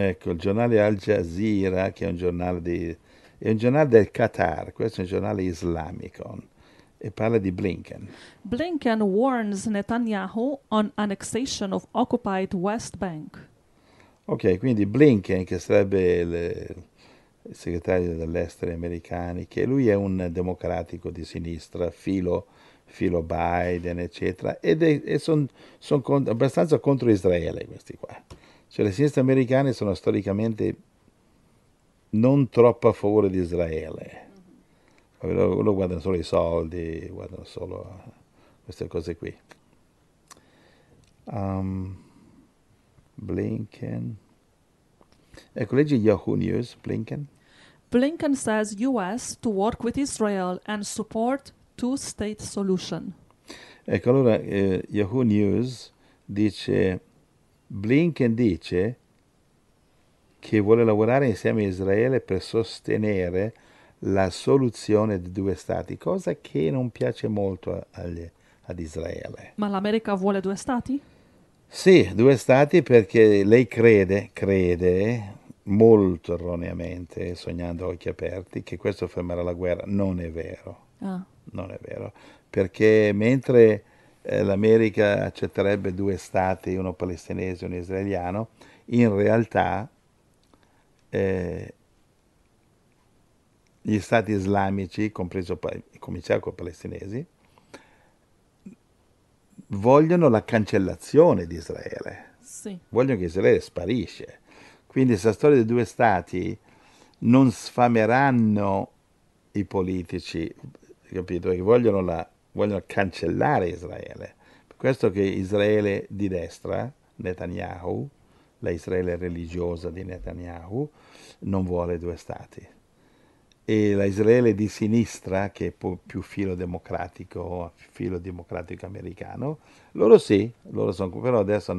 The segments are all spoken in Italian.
Ecco, il giornale Al Jazeera, che è un giornale, è un giornale del Qatar, questo è un giornale islamico, e parla di Blinken. Blinken warns Netanyahu on annexation of occupied West Bank. Ok, quindi Blinken, che sarebbe il segretario dell'estero americani, che lui è un democratico di sinistra, filo Biden, eccetera, e sono abbastanza contro Israele questi qua. Cioè, le sinistre americane sono storicamente non troppo a favore di Israele. Loro guardano solo i soldi, guardano solo queste cose qui. Blinken. Ecco, leggi Yahoo News, Blinken. Blinken says US to work with Israel and support two-state solution. Ecco, allora Yahoo News dice... Blinken dice che vuole lavorare insieme a Israele per sostenere la soluzione di due stati, cosa che non piace molto ad Israele. Ma l'America vuole due stati? Sì, due stati, perché lei crede molto erroneamente, sognando a occhi aperti, che questo fermerà la guerra. Non è vero. Ah. Non è vero, perché mentre l'America accetterebbe due stati, uno palestinese e uno israeliano, in realtà gli stati islamici, cominciamo con i palestinesi, vogliono la cancellazione di Israele. Sì. Vogliono che Israele sparisce. Quindi questa storia dei due stati non sfameranno i politici, capito? Che vogliono vogliono cancellare Israele. Per questo che Israele di destra, Netanyahu, la Israele religiosa di Netanyahu, non vuole due stati. E la Israele di sinistra, che è più filo democratico americano, loro sì, loro sono, però adesso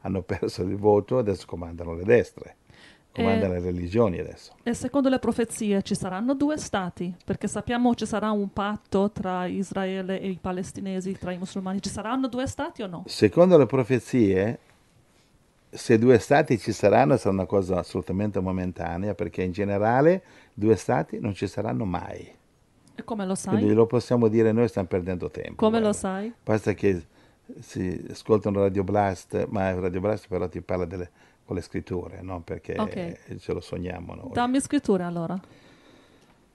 hanno perso il voto, adesso comandano le destre. Comanda le religioni adesso. E secondo le profezie ci saranno due stati? Perché sappiamo ci sarà un patto tra Israele e i palestinesi, tra i musulmani. Ci saranno due stati o no? Secondo le profezie, se due stati ci saranno, sarà una cosa assolutamente momentanea, perché in generale due stati non ci saranno mai. E come lo sai? Quindi lo possiamo dire, noi stiamo perdendo tempo. Come lo sai? Basta che si ascoltano Radio Blast, ma Radio Blast però ti parla delle... con le scritture, no? Perché ce lo sogniamo noi. Dammi scritture, allora.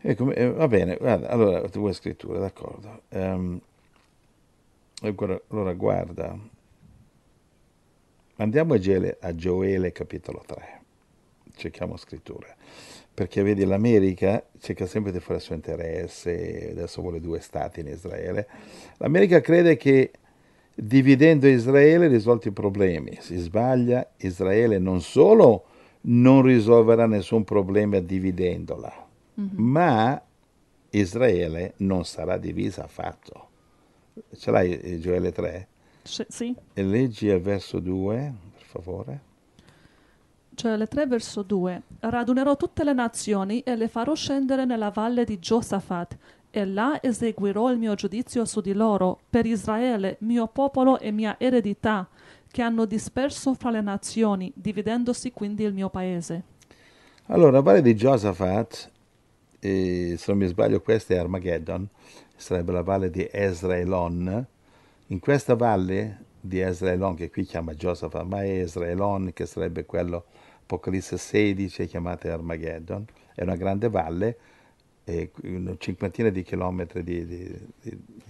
Va bene, guarda, allora, tu vuoi scritture, d'accordo. Allora, guarda, andiamo a Gioele, capitolo 3. Cerchiamo scritture. Perché, vedi, l'America cerca sempre di fare il suo interesse, adesso vuole due stati in Israele. L'America crede che dividendo Israele risolti i problemi. Si sbaglia. Israele non solo non risolverà nessun problema dividendola, ma Israele non sarà divisa affatto. Ce l'hai Gioele 3? Sì. E leggi al verso 2, per favore. Gioele 3, verso 2. Radunerò tutte le nazioni e le farò scendere nella valle di Giosafat, e là eseguirò il mio giudizio su di loro, per Israele, mio popolo e mia eredità, che hanno disperso fra le nazioni, dividendosi quindi il mio paese. Allora, la valle di Giosafat, se non mi sbaglio questa è Armageddon, sarebbe la valle di Esdraelon. In questa valle di Esdraelon, che qui chiama Giosafat, ma è Esdraelon, che sarebbe quello, Apocalisse 16, chiamata Armageddon, è una grande valle, e una cinquantina di chilometri di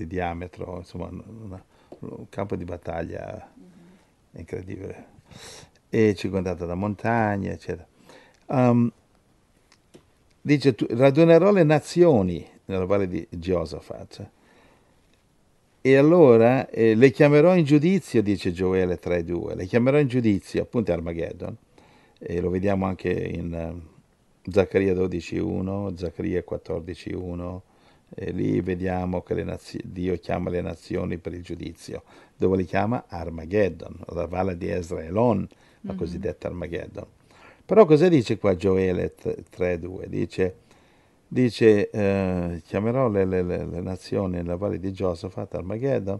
diametro, insomma un campo di battaglia incredibile, e circondata da montagne, eccetera. Dice, radunerò le nazioni nella valle di Giosafat, e allora le chiamerò in giudizio, dice Gioele 3.2, le chiamerò in giudizio, appunto Armageddon, e lo vediamo anche in... Zaccaria 12.1, Zaccaria 14.1, e lì vediamo che Dio chiama le nazioni per il giudizio. Dove li chiama? Armageddon, la valle di Esdraelon, la cosiddetta Armageddon. Però cosa dice qua Gioele 3.2? Dice chiamerò le nazioni nella valle di Giosafat, Armageddon,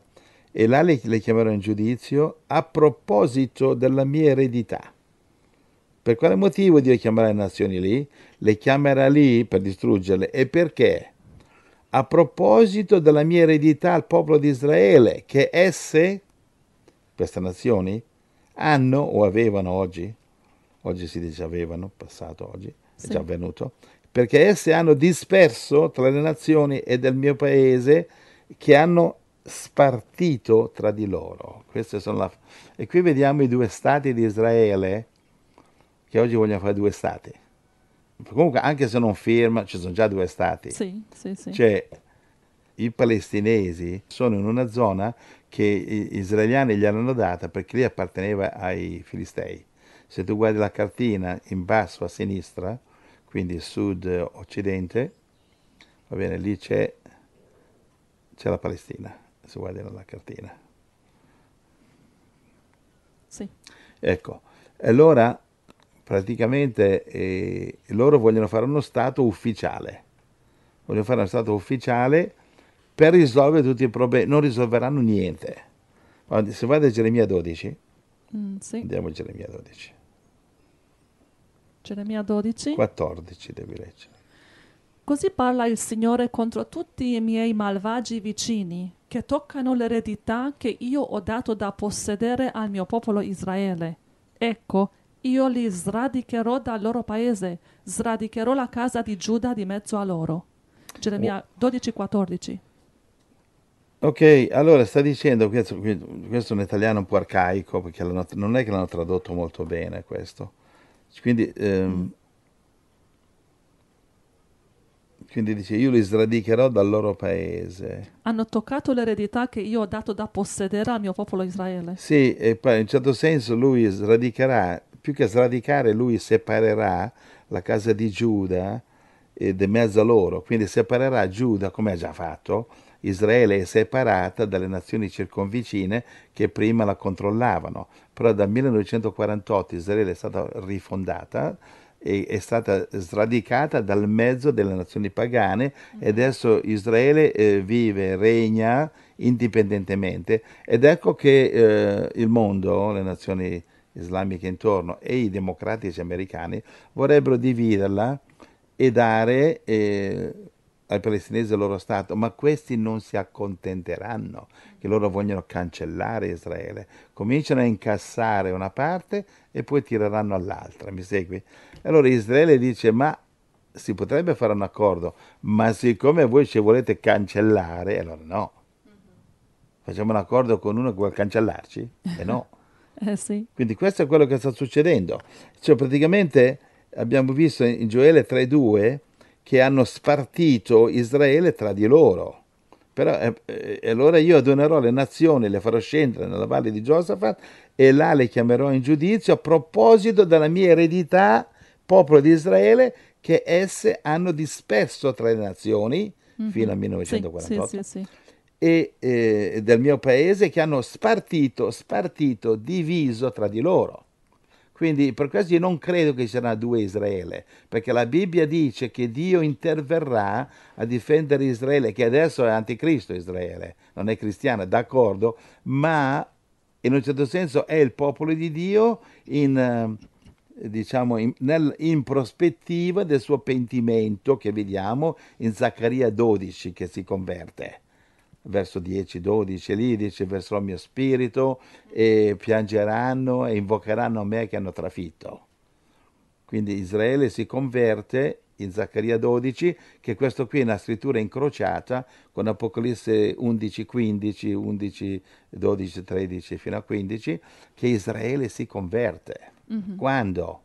e là le chiamerò in giudizio a proposito della mia eredità. Per quale motivo Dio chiamerà le nazioni lì? Le chiamerà lì per distruggerle. E perché? A proposito della mia eredità al popolo di Israele, che esse, queste nazioni, hanno o avevano oggi si dice avevano, passato oggi, sì, è già avvenuto, perché esse hanno disperso tra le nazioni e del mio paese, che hanno spartito tra di loro. Queste sono la... E qui vediamo i due stati di Israele, che oggi vogliono fare due stati. Comunque, anche se non firma, ci sono già due stati. Sì, sì, sì. Cioè, i palestinesi sono in una zona che gli israeliani gli hanno data perché lì apparteneva ai Filistei. Se tu guardi la cartina in basso a sinistra, quindi sud-occidente, va bene, lì c'è la Palestina, se guardi la cartina. Sì. Ecco, allora... praticamente loro vogliono fare uno stato ufficiale. Vogliono fare uno stato ufficiale per risolvere tutti i problemi. Non risolveranno niente. Se guarda Geremia 12, sì. Andiamo a Geremia 12. Geremia 12? 14 devi leggere. Così parla il Signore contro tutti i miei malvagi vicini che toccano l'eredità che io ho dato da possedere al mio popolo Israele. Ecco, io li sradicherò dal loro paese, sradicherò la casa di Giuda di mezzo a loro. Geremia 12,14. Ok, allora sta dicendo, questo è un italiano un po' arcaico, perché non è che l'hanno tradotto molto bene questo. Quindi, quindi dice, io li sradicherò dal loro paese. Hanno toccato l'eredità che io ho dato da possedere al mio popolo Israele. Sì, e poi in un certo senso lui sradicherà, più che sradicare, lui separerà la casa di Giuda di mezzo a loro. Quindi separerà Giuda, come ha già fatto. Israele è separata dalle nazioni circonvicine che prima la controllavano. Però dal 1948 Israele è stata rifondata e è stata sradicata dal mezzo delle nazioni pagane e adesso Israele vive, regna indipendentemente. Ed ecco che il mondo, le nazioni islamiche intorno e i democratici americani vorrebbero dividerla e dare ai palestinesi il loro stato, ma questi non si accontenteranno, che loro vogliono cancellare Israele, cominciano a incassare una parte e poi tireranno all'altra, mi segui? Allora Israele dice, ma si potrebbe fare un accordo, ma siccome voi ci volete cancellare, allora no, facciamo un accordo con uno che vuole cancellarci? E no. Sì. Quindi questo è quello che sta succedendo, cioè praticamente abbiamo visto in Gioele 3:2 che hanno spartito Israele tra di loro. Però allora io adonerò le nazioni, le farò scendere nella valle di Giosafat e là le chiamerò in giudizio a proposito della mia eredità, popolo di Israele, che esse hanno disperso tra le nazioni fino al 1948. Sì, sì, sì, sì. E del mio paese che hanno spartito, diviso tra di loro. Quindi per questo io non credo che ci saranno due Israele, perché la Bibbia dice che Dio interverrà a difendere Israele, che adesso è anticristo Israele, non è cristiano, d'accordo, ma in un certo senso è il popolo di Dio in prospettiva del suo pentimento che vediamo in Zaccaria 12 che si converte. Verso 10-12, lì dice, verserò il mio spirito e piangeranno e invocheranno a me che hanno trafitto. Quindi Israele si converte in Zaccaria 12, che questo qui è una scrittura incrociata con Apocalisse 11-15, 11-12-13 fino a 15, che Israele si converte. Quando?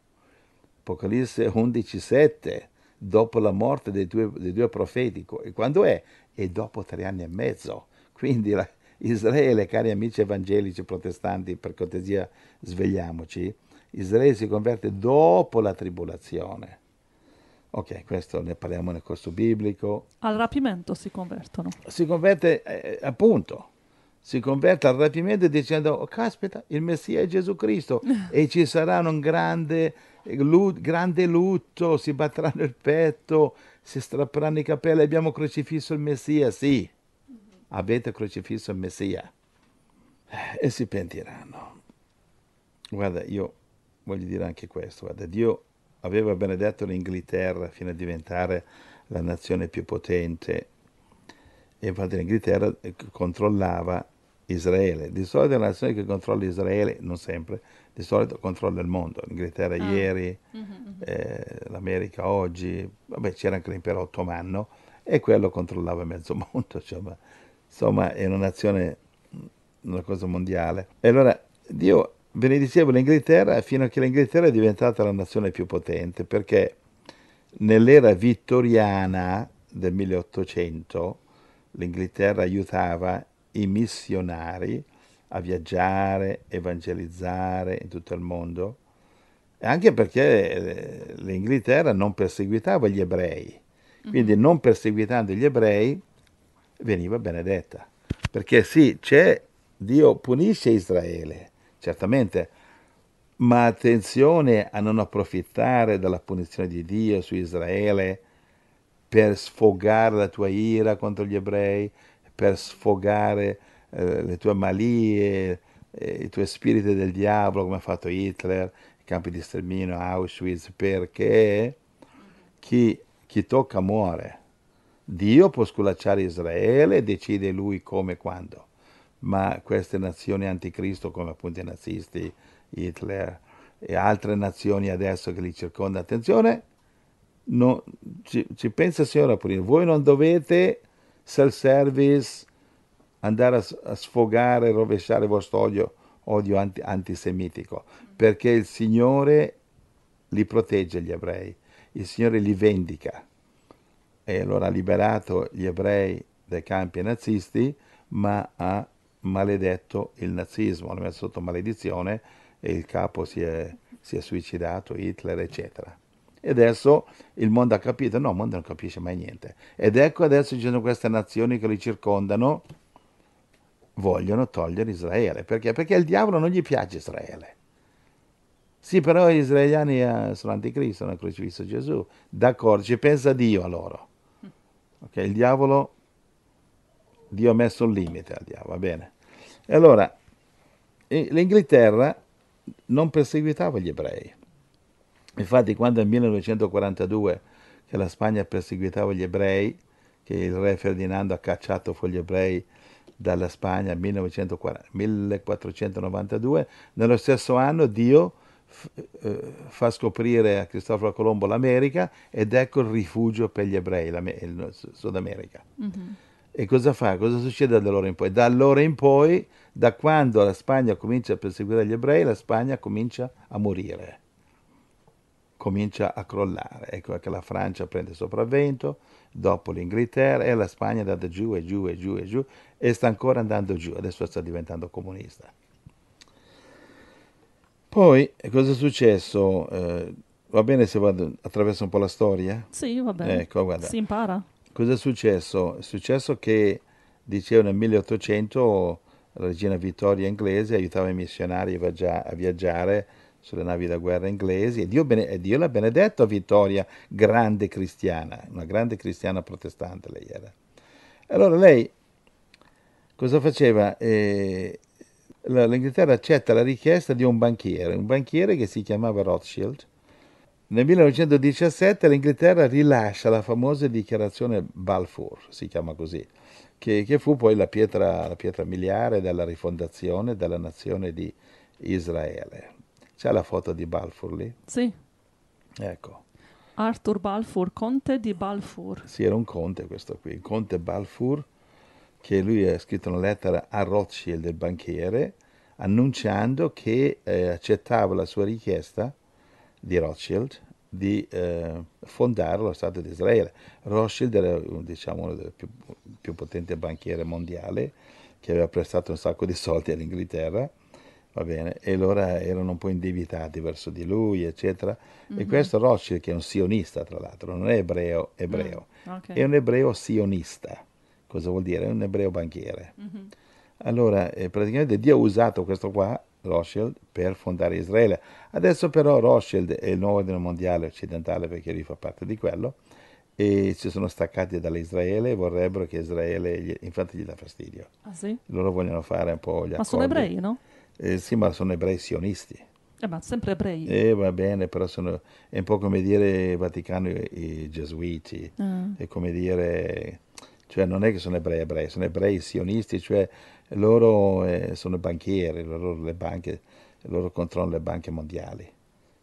Apocalisse 11-7, dopo la morte dei due profeti. E quando è? E dopo 3 anni e mezzo. Quindi Israele, cari amici evangelici protestanti, per cortesia svegliamoci, Israele si converte dopo la tribolazione. Ok, questo ne parliamo nel corso biblico. Al rapimento si convertono. Si converte, appunto, si converte al rapimento dicendo, oh, caspita, il Messia è Gesù Cristo e ci sarà un grande lutto, si batteranno il petto, si strapperanno i capelli, abbiamo crocifisso il Messia, sì, avete crocifisso il Messia, e si pentiranno. Guarda, io voglio dire anche questo, guarda, Dio aveva benedetto l'Inghilterra fino a diventare la nazione più potente, e infatti l'Inghilterra controllava Israele. Di solito è una nazione che controlla Israele, non sempre, di solito controlla il mondo. L'Inghilterra ieri, l'America oggi, vabbè, c'era anche l'impero ottomano e quello controllava mezzo mondo, cioè, ma, insomma è una nazione, una cosa mondiale. E allora Dio benediceva l'Inghilterra fino a che l'Inghilterra è diventata la nazione più potente, perché nell'era vittoriana del 1800 l'Inghilterra aiutava i missionari a viaggiare, evangelizzare in tutto il mondo, anche perché l'Inghilterra non perseguitava gli ebrei, quindi non perseguitando gli ebrei veniva benedetta, perché sì, c'è, Dio punisce Israele, certamente, ma attenzione a non approfittare della punizione di Dio su Israele per sfogare la tua ira contro gli ebrei, per sfogare le tue malie, i tuoi spiriti del diavolo, come ha fatto Hitler, i campi di sterminio, Auschwitz, perché chi tocca muore. Dio può sculacciare Israele, decide lui come e quando, ma queste nazioni anticristo, come appunto i nazisti, Hitler e altre nazioni adesso che li circonda, attenzione, no, ci pensa il Signore a pulire. Voi non dovete self-service, andare a sfogare, rovesciare il vostro odio antisemitico, perché il Signore li protegge gli ebrei, il Signore li vendica. E allora ha liberato gli ebrei dai campi nazisti, ma ha maledetto il nazismo, l'ha messo sotto maledizione e il capo si è suicidato, Hitler, eccetera. E adesso il mondo ha capito, no, il mondo non capisce mai niente. Ed ecco adesso ci sono queste nazioni che li circondano, vogliono togliere Israele. Perché? Perché il diavolo non gli piace Israele. Sì, però gli israeliani sono anticristo, hanno crocifisso Gesù. D'accordo, ci pensa Dio a loro. Okay, il diavolo, Dio ha messo un limite al diavolo, va bene. E allora, l'Inghilterra non perseguitava gli ebrei. Infatti quando nel 1942 che la Spagna perseguitava gli ebrei, che il re Ferdinando ha cacciato fuori gli ebrei dalla Spagna nel 1492, nello stesso anno Dio fa scoprire a Cristoforo Colombo l'America, ed ecco il rifugio per gli ebrei, il Sud America. E cosa fa? Cosa succede da allora in poi? Da allora in poi, da quando la Spagna comincia a perseguire gli ebrei, la Spagna comincia a morire, comincia a crollare. Ecco che la Francia prende sopravvento, dopo l'Inghilterra, e la Spagna è andata giù e giù e giù e giù, e sta ancora andando giù, adesso sta diventando comunista. Poi, cosa è successo? Va bene se vado attraverso un po' la storia? Sì, va bene, ecco, guarda, si impara. Cosa è successo? È successo che, dicevo, nel 1800 la regina Vittoria inglese aiutava i missionari a viaggiare sulle navi da guerra inglesi, e Dio l'ha benedetto a Vittoria, grande cristiana, una grande cristiana protestante lei era. Allora lei cosa faceva? L'Inghilterra accetta la richiesta di un banchiere che si chiamava Rothschild. Nel 1917 l'Inghilterra rilascia la famosa dichiarazione Balfour, si chiama così, che fu poi la pietra miliare della rifondazione della nazione di Israele. C'è la foto di Balfour lì? Sì. Ecco. Arthur Balfour, conte di Balfour. Sì, era un conte questo qui, il conte Balfour, che lui ha scritto una lettera a Rothschild, il banchiere, annunciando che accettava la sua richiesta di Rothschild di fondare lo Stato di Israele. Rothschild era, diciamo, uno dei più potenti banchieri mondiali, che aveva prestato un sacco di soldi all'Inghilterra. Va bene, e allora erano un po' indebitati verso di lui, eccetera. E questo Rothschild, che è un sionista, tra l'altro, non è ebreo, okay, è un ebreo sionista. Cosa vuol dire? È un ebreo banchiere. Allora, praticamente Dio ha usato questo qua, Rothschild, per fondare Israele. Adesso però Rothschild è il nuovo ordine mondiale occidentale, perché lui fa parte di quello, e si sono staccati dall'Israele e vorrebbero che Israele, infatti gli dà fastidio. Ah sì? Loro vogliono fare un po' gli accordi. Ma sono ebrei, no? Sì, ma sono ebrei sionisti. Ma sempre ebrei. Va bene, però sono, è un po' come dire Vaticano i gesuiti, è come dire, cioè non è che sono ebrei, sono ebrei sionisti, cioè loro sono banchieri, loro, le banche, loro controllano le banche mondiali.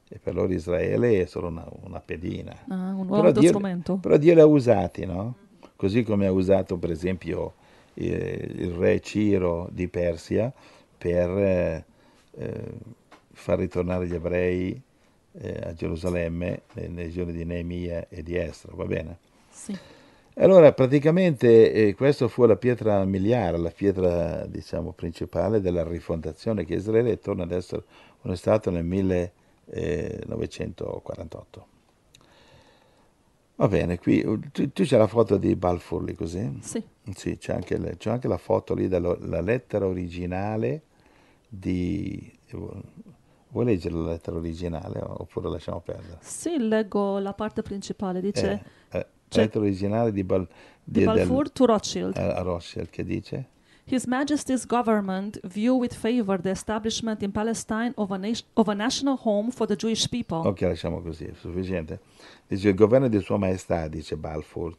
E per loro Israele è solo una pedina. Un nuovo strumento. Però Dio li ha usati, no? Così come ha usato per esempio il re Ciro di Persia per far ritornare gli ebrei a Gerusalemme nei giorni di Neemia e di Esdra, va bene? Sì. Allora praticamente questa fu la pietra miliare, la pietra diciamo principale della rifondazione, che Israele torna ad essere uno Stato nel 1948. Va bene, qui tu c'è la foto di Balfour lì, così? Sì. Sì, c'è anche la foto lì, la lettera originale di... Vuoi leggere la lettera originale oppure lasciamo perdere? Sì, leggo la parte principale, dice... la lettera originale di Balfour to Rothschild. A Rothschild, che dice? His Majesty's government view with favor the establishment in Palestine of a national home for the Jewish people. Ok, lasciamo così, è sufficiente. Dice, il governo di Sua Maestà, dice Balfour,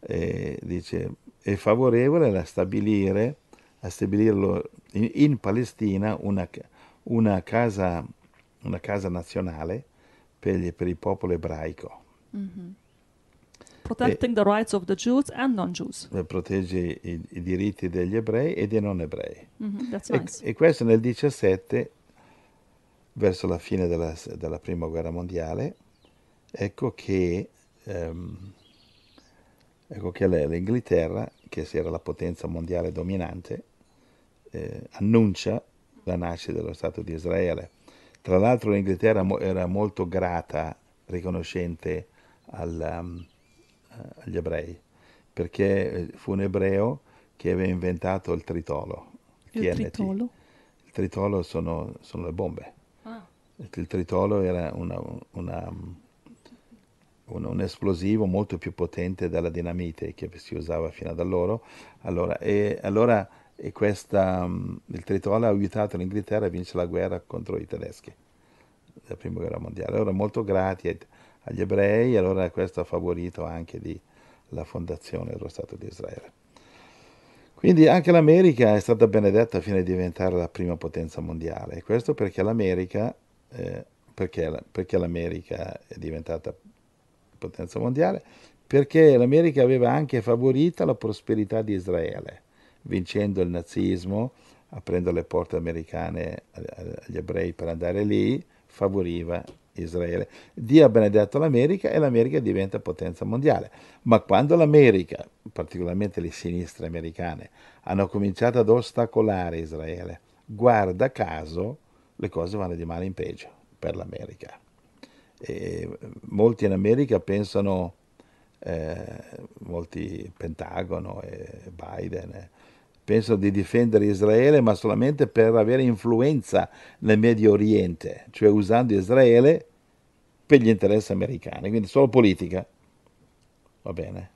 dice, è favorevole a stabilire in Palestina una casa nazionale per il popolo ebraico. Mm-hmm. Protecting the rights of the Jews and non-Jews. Protegge i diritti degli ebrei e dei non ebrei. Mm-hmm, that's nice. E questo nel 17, verso la fine della prima guerra mondiale, ecco che l'Inghilterra, che si era la potenza mondiale dominante, annuncia la nascita dello Stato di Israele. Tra l'altro l'Inghilterra era molto grata, riconoscente agli ebrei, perché fu un ebreo che aveva inventato il tritolo. Il TNT. Tritolo? Il tritolo sono le bombe. Ah. Il tritolo era un esplosivo molto più potente della dinamite che si usava fino ad allora. Il tritolo ha aiutato l'Inghilterra a vincere la guerra contro i tedeschi, la prima guerra mondiale. Allora molto grati agli ebrei, allora questo ha favorito anche la fondazione dello Stato di Israele. Quindi anche l'America è stata benedetta fino a diventare la prima potenza mondiale. Questo perché l'America è diventata potenza mondiale, perché l'America aveva anche favorito la prosperità di Israele, vincendo il nazismo, aprendo le porte americane agli ebrei per andare lì, favoriva Israele. Dio ha benedetto l'America e l'America diventa potenza mondiale. Ma quando l'America, particolarmente le sinistre americane, hanno cominciato ad ostacolare Israele, guarda caso le cose vanno di male in peggio per l'America. E molti in America pensano, molti Pentagono e Biden, pensano di difendere Israele ma solamente per avere influenza nel Medio Oriente, cioè usando Israele per gli interessi americani, quindi solo politica, va bene?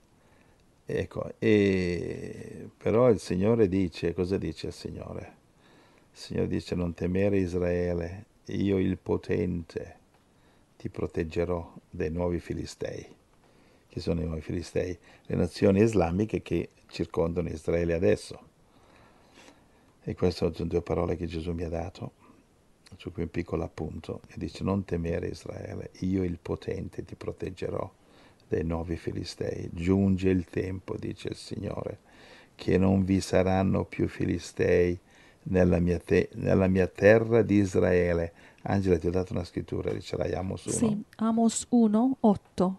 Ecco, però il Signore dice, cosa dice il Signore? Il Signore dice: non temere Israele, io il potente ti proteggerò dai nuovi Filistei. Che sono i nuovi Filistei? Le nazioni islamiche che circondano Israele adesso. E queste sono due parole che Gesù mi ha dato, su cui un piccolo appunto, e dice: non temere Israele, io il potente ti proteggerò dai nuovi Filistei. Giunge il tempo, dice il Signore, che non vi saranno più Filistei nella mia terra di Israele. Angela, ti ho dato una scrittura, dice la Amos 1. Sì, Amos 1, 8.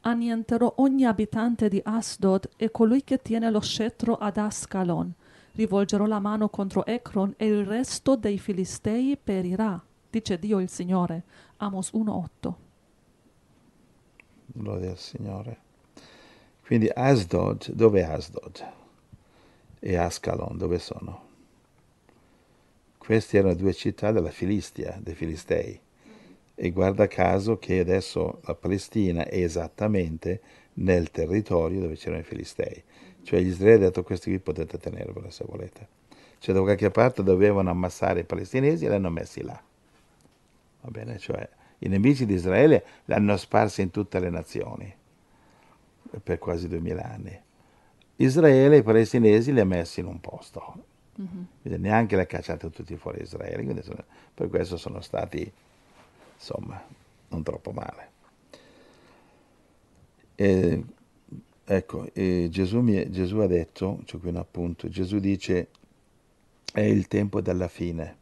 Annienterò ogni abitante di Asdod e colui che tiene lo scettro ad Ascalon. Rivolgerò la mano contro Ecron e il resto dei Filistei perirà, dice Dio il Signore. Amos 1,8. Gloria al Signore. Quindi Asdod, dove è Asdod? E Ascalon, dove sono? Queste erano due città della Filistia, dei Filistei. E guarda caso che adesso la Palestina è esattamente nel territorio dove c'erano i Filistei. Cioè gli israeliti hanno detto: questi qui potete tenervelo se volete. Cioè da qualche parte dovevano ammassare i palestinesi e li hanno messi là. va bene? Cioè, i nemici di Israele l'hanno sparsa in tutte le nazioni per quasi 2000 anni. Israele, i palestinesi li ha messi in un posto, neanche li ha cacciati tutti fuori Israele, quindi per questo sono stati, insomma, non troppo male. E, ecco, Gesù ha detto, c'è qui un appunto, Gesù dice: è il tempo della fine,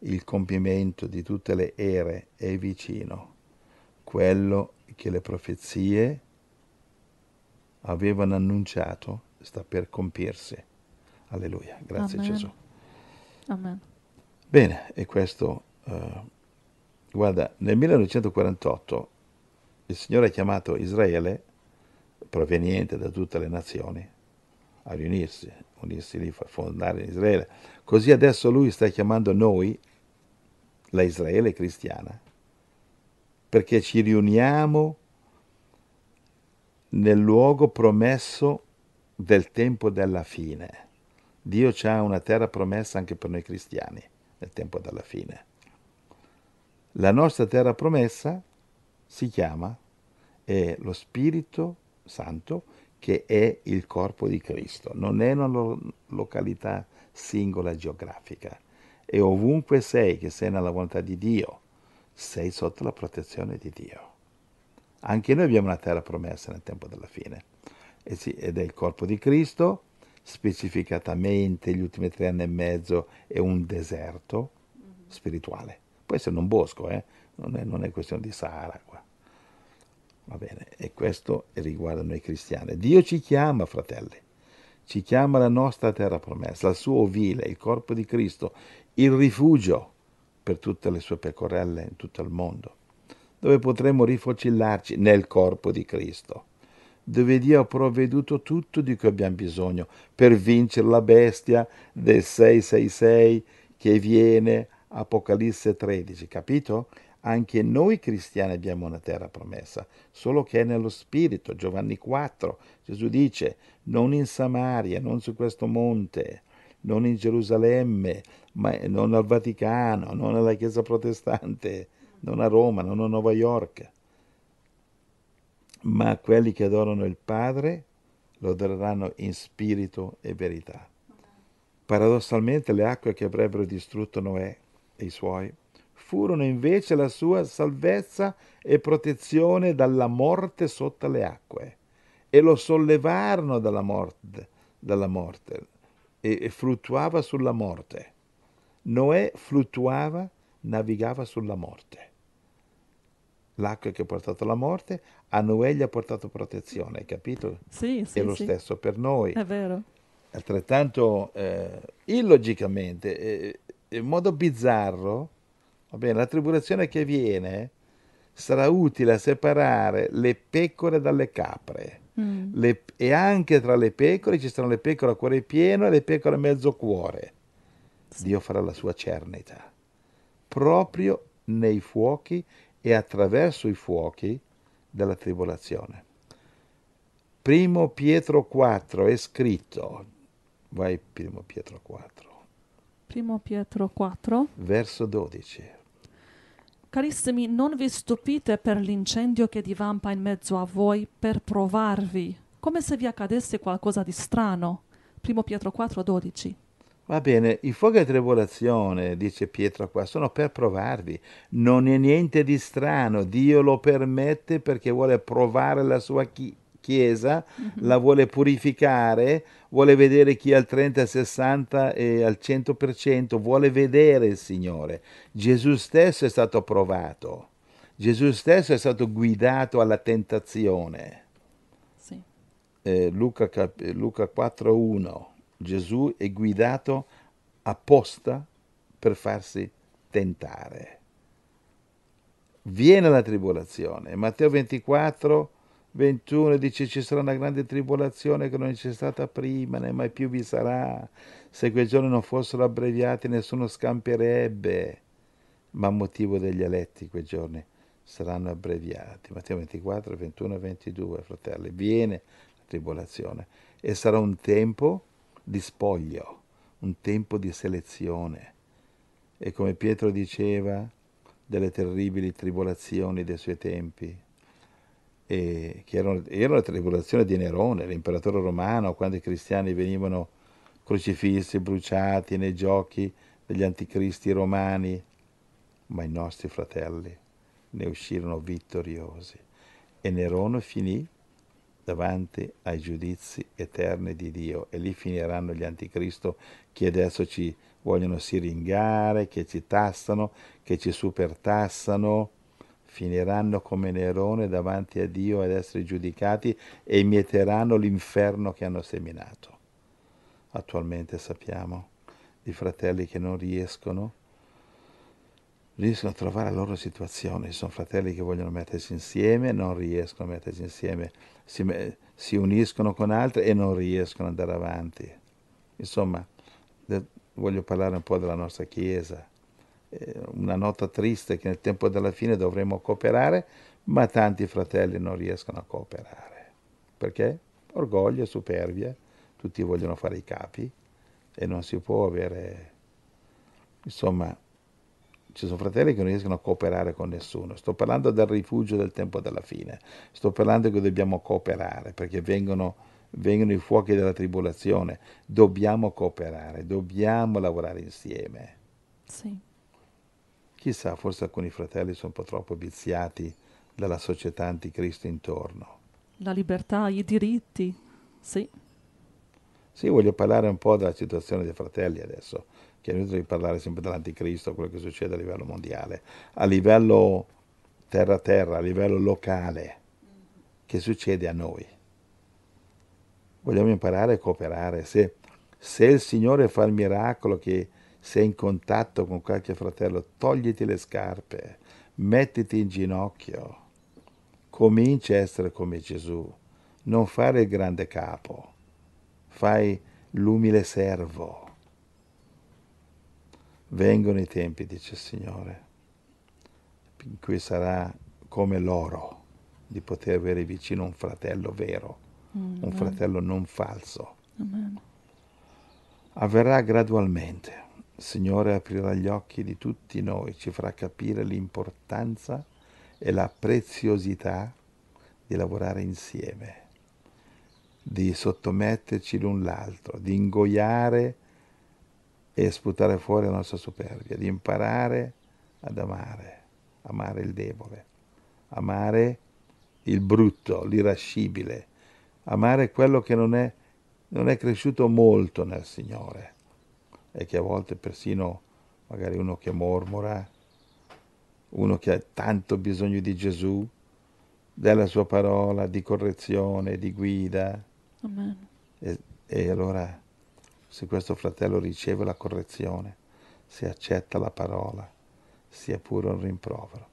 il compimento di tutte le ere è vicino, quello che le profezie avevano annunciato sta per compirsi. Alleluia, grazie Amen. Gesù. Amen. Bene, e questo, guarda, nel 1948 il Signore ha chiamato Israele, proveniente da tutte le nazioni, a riunirsi, unirsi lì, fondare in Israele. Così adesso Lui sta chiamando noi, la Israele cristiana, perché ci riuniamo nel luogo promesso del tempo della fine. Dio c'ha una terra promessa anche per noi cristiani nel tempo della fine. La nostra terra promessa si chiama, è lo Spirito Santo, che è il corpo di Cristo. Non è una località singola geografica. E ovunque sei, che sei nella volontà di Dio, sei sotto la protezione di Dio. Anche noi abbiamo una terra promessa nel tempo della fine. Ed è il corpo di Cristo, specificatamente gli ultimi 3 anni e mezzo è un deserto spirituale. Può essere un bosco, non è questione di Sahara qua. Va bene, e questo riguarda noi cristiani. Dio ci chiama, fratelli, ci chiama la nostra terra promessa, il suo ovile, il corpo di Cristo, il rifugio per tutte le sue pecorelle in tutto il mondo, dove potremo rifocillarci nel corpo di Cristo, dove Dio ha provveduto tutto di cui abbiamo bisogno per vincere la bestia del 666 che viene, Apocalisse 13, capito? Anche noi cristiani abbiamo una terra promessa, solo che è nello Spirito. Giovanni 4, Gesù dice: non in Samaria, non su questo monte, non in Gerusalemme, ma non al Vaticano, non alla Chiesa protestante, non a Roma, non a New York, ma quelli che adorano il Padre lo adoreranno in spirito e verità. Paradossalmente le acque che avrebbero distrutto Noè e i suoi furono invece la sua salvezza e protezione dalla morte sotto le acque, e lo sollevarono dalla morte e fluttuava sulla morte. Noè fluttuava, navigava sulla morte. L'acqua che ha portato alla morte, a Noè gli ha portato protezione, capito? Sì. È lo stesso per noi. È vero. Altrettanto, illogicamente, in modo bizzarro, va bene, la tribolazione che viene sarà utile a separare le pecore dalle capre. E anche tra le pecore ci saranno le pecore a cuore pieno e le pecore a mezzo cuore. Sì. Dio farà la sua cernita proprio nei fuochi e attraverso i fuochi della tribolazione. Primo Pietro 4 è scritto, vai Primo Pietro 4. Primo Pietro 4. Verso 12. Carissimi, non vi stupite per l'incendio che divampa in mezzo a voi per provarvi, come se vi accadesse qualcosa di strano. Primo Pietro 4, 12. Va bene, i fuochi di tribolazione, dice Pietro qua, sono per provarvi. Non è niente di strano, Dio lo permette perché vuole provare la sua Chiesa, la vuole purificare, vuole vedere chi è al 30, al 60 e al 100%, vuole vedere il Signore. Gesù stesso è stato provato, Gesù stesso è stato guidato alla tentazione. Sì. Luca 4,1. Gesù è guidato apposta per farsi tentare. Viene la tribolazione. Matteo 24, 21 dice: ci sarà una grande tribolazione che non c'è stata prima, né mai più vi sarà. Se quei giorni non fossero abbreviati, nessuno scamperebbe. Ma a motivo degli eletti quei giorni saranno abbreviati. Matteo 24, 21 e 22, fratelli. Viene la tribolazione e sarà un tempo di spoglio, un tempo di selezione. E come Pietro diceva, delle terribili tribolazioni dei suoi tempi, e che erano la tribolazione di Nerone, l'imperatore romano, quando i cristiani venivano crocifissi, bruciati nei giochi degli anticristi romani, ma i nostri fratelli ne uscirono vittoriosi e Nerone finì davanti ai giudizi eterni di Dio, e lì finiranno gli anticristo che adesso ci vogliono siringare, che ci tassano, che ci supertassano. Finiranno come Nerone davanti a Dio ad essere giudicati e mieteranno l'inferno che hanno seminato. Attualmente sappiamo di fratelli che non riescono a trovare la loro situazione. Ci sono fratelli che vogliono mettersi insieme, non riescono a mettersi insieme, si uniscono con altri e non riescono ad andare avanti. Insomma, voglio parlare un po' della nostra Chiesa. Una nota triste che nel tempo della fine dovremo cooperare, ma tanti fratelli non riescono a cooperare. Perché? Orgoglio, superbia, tutti vogliono fare i capi e non si può avere... Insomma, ci sono fratelli che non riescono a cooperare con nessuno. Sto parlando del rifugio del tempo della fine. Sto parlando che dobbiamo cooperare, perché vengono i fuochi della tribolazione. Dobbiamo cooperare, dobbiamo lavorare insieme. Sì. Chissà, forse alcuni fratelli sono un po' troppo viziati dalla società anticristo intorno. La libertà, i diritti, sì. Sì, voglio parlare un po' della situazione dei fratelli adesso, che è inutile parlare sempre dell'anticristo, quello che succede a livello mondiale, a livello terra-terra, a livello locale, che succede a noi. Vogliamo imparare a cooperare. Se il Signore fa il miracolo che sei in contatto con qualche fratello, togliti le scarpe, mettiti in ginocchio, comincia a essere come Gesù, non fare il grande capo, fai l'umile servo. Vengono i tempi, dice il Signore, in cui sarà come l'oro di poter avere vicino un fratello vero, un fratello non falso. Amen. Avverrà gradualmente. Il Signore aprirà gli occhi di tutti noi, ci farà capire l'importanza e la preziosità di lavorare insieme, di sottometterci l'un l'altro, di ingoiare e sputare fuori la nostra superbia, di imparare ad amare, amare il debole, amare il brutto, l'irascibile, amare quello che non è cresciuto molto nel Signore. E che a volte persino magari uno che mormora, uno che ha tanto bisogno di Gesù, della sua parola, di correzione, di guida. Amen. E allora se questo fratello riceve la correzione, se accetta la parola, sia pure un rimprovero,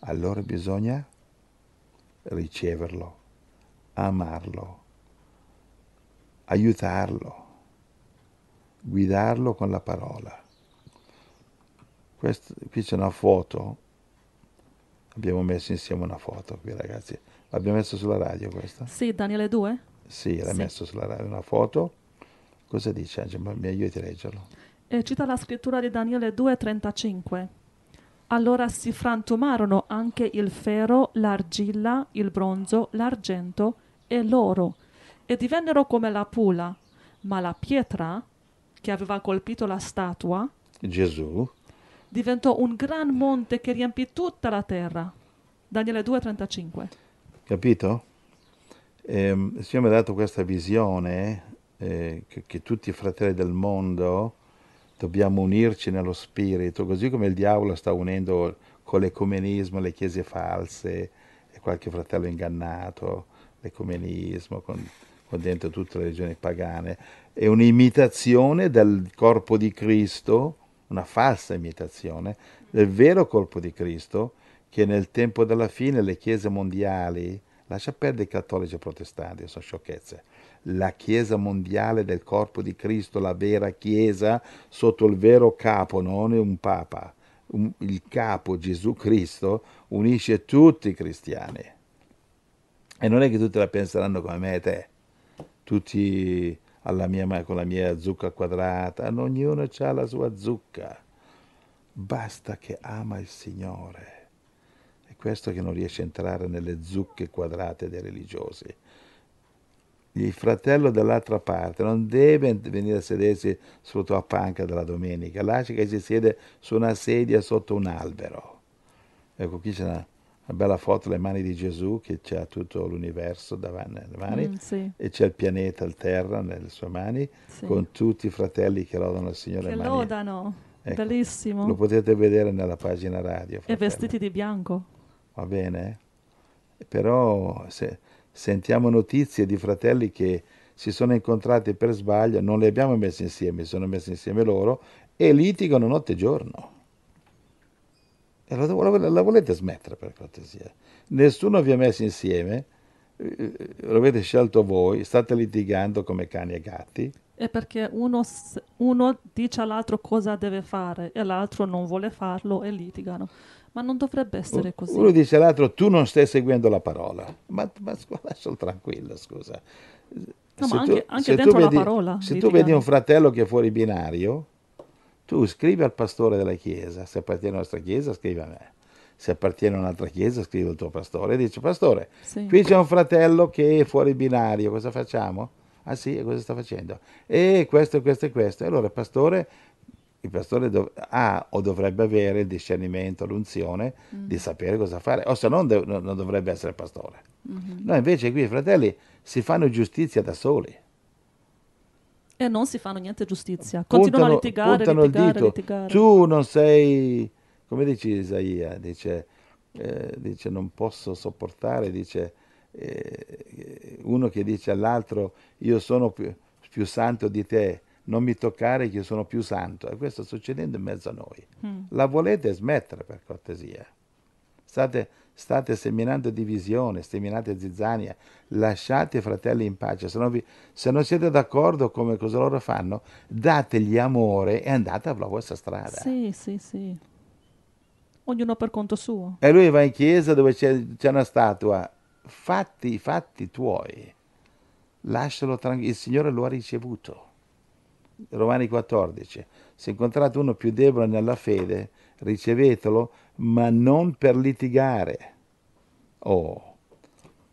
allora bisogna riceverlo, amarlo, aiutarlo, guidarlo con la parola. Qui c'è una foto, abbiamo messo insieme una foto qui, ragazzi, l'abbiamo messo sulla radio questa? Sì, Daniele 2? Sì, l'ha messo sulla radio, una foto. Cosa dice Angela? Mi aiuti a leggerlo. Cita la scrittura di Daniele 2,35. Allora si frantumarono anche il ferro, l'argilla, il bronzo, l'argento e l'oro, e divennero come la pula, ma la pietra che aveva colpito la statua, Gesù, diventò un gran monte che riempì tutta la terra. Daniele 2,35. Capito? Il Signore mi ha dato questa visione che tutti i fratelli del mondo dobbiamo unirci nello spirito, così come il diavolo sta unendo con l'ecumenismo le chiese false e qualche fratello ingannato, l'ecumenismo con dentro tutte le religioni pagane. È un'imitazione del corpo di Cristo, una falsa imitazione del vero corpo di Cristo, che nel tempo della fine le chiese mondiali, lascia perdere i cattolici e i protestanti, sono sciocchezze, la chiesa mondiale del corpo di Cristo, la vera chiesa sotto il vero capo, non un papa, il capo Gesù Cristo unisce tutti i cristiani, e non è che tutti la penseranno come me e te, tutti con la mia zucca quadrata, ognuno ha la sua zucca. basta che ama il Signore. È questo che non riesce a entrare nelle zucche quadrate dei religiosi. Il fratello dall'altra parte non deve venire a sedersi sotto la panca della domenica, lascia che si siede su una sedia sotto un albero. Ecco, qui c'è una bella foto, le mani di Gesù, che c'ha tutto l'universo davanti, sì. E c'è il pianeta, il terra, nelle sue mani, sì. Con tutti i fratelli che lodano il Signore. Che lodano, ecco, bellissimo. Lo potete vedere nella pagina radio. Fratello. E vestiti di bianco. Va bene? Però... Sentiamo notizie di fratelli che si sono incontrati per sbaglio, non li abbiamo messi insieme, sono messi insieme loro e litigano notte e giorno. E la volete smettere, per cortesia? Nessuno vi ha messi insieme, lo avete scelto voi, state litigando come cani e gatti. È perché uno dice all'altro cosa deve fare e l'altro non vuole farlo e litigano. Ma non dovrebbe essere così. Uno dice all'altro, tu non stai seguendo la parola. Ma lascialo tranquillo, scusa. No, ma anche dentro la parola. Se tu vedi un fratello che è fuori binario, tu scrivi al pastore della chiesa. Se appartiene alla nostra chiesa, scrivi a me. Se appartiene a un'altra chiesa, scrivi al tuo pastore. E dice, pastore, sì, qui c'è un fratello che è fuori binario, cosa facciamo? Ah sì, e cosa sta facendo? E questo, e questo, e questo. E allora il pastore ha o dovrebbe avere il discernimento, l'unzione di sapere cosa fare, o se no non dovrebbe essere pastore. Noi invece qui, fratelli, si fanno giustizia da soli. E non si fanno niente giustizia. Continuano a litigare. Tu non sei, come dice Isaia, dice non posso sopportare, dice uno che dice all'altro, io sono più santo di te. Non mi toccare che io sono più santo. E questo sta succedendo in mezzo a noi. La volete smettere, per cortesia? State seminando divisione, seminate zizzania, lasciate i fratelli in pace. Se non siete d'accordo come cosa loro fanno, dategli amore e andate per la vostra strada. Sì, sì, sì. Ognuno per conto suo. E lui va in chiesa dove c'è una statua. Fatti i fatti tuoi. Lascialo tranquillo. Il Signore lo ha ricevuto. Romani 14, se incontrate uno più debole nella fede, ricevetelo, ma non per litigare. Oh,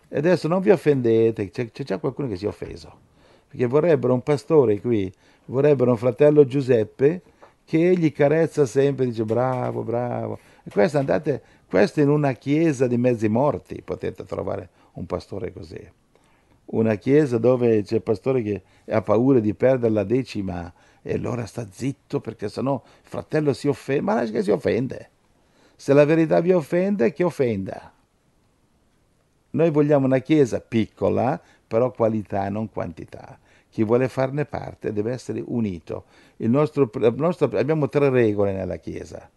e adesso non vi offendete, c'è già qualcuno che si è offeso, perché vorrebbero un pastore qui, vorrebbero un fratello Giuseppe che gli carezza sempre, dice bravo, bravo. E questo in una chiesa di mezzi morti potete trovare un pastore così. Una chiesa dove c'è il pastore che ha paura di perdere la decima e allora sta zitto perché sennò il fratello si offende. Ma lascia che si offende. Se la verità vi offende, che offenda. Noi vogliamo una chiesa piccola, però qualità, non quantità. Chi vuole farne parte deve essere unito. Abbiamo tre regole nella chiesa.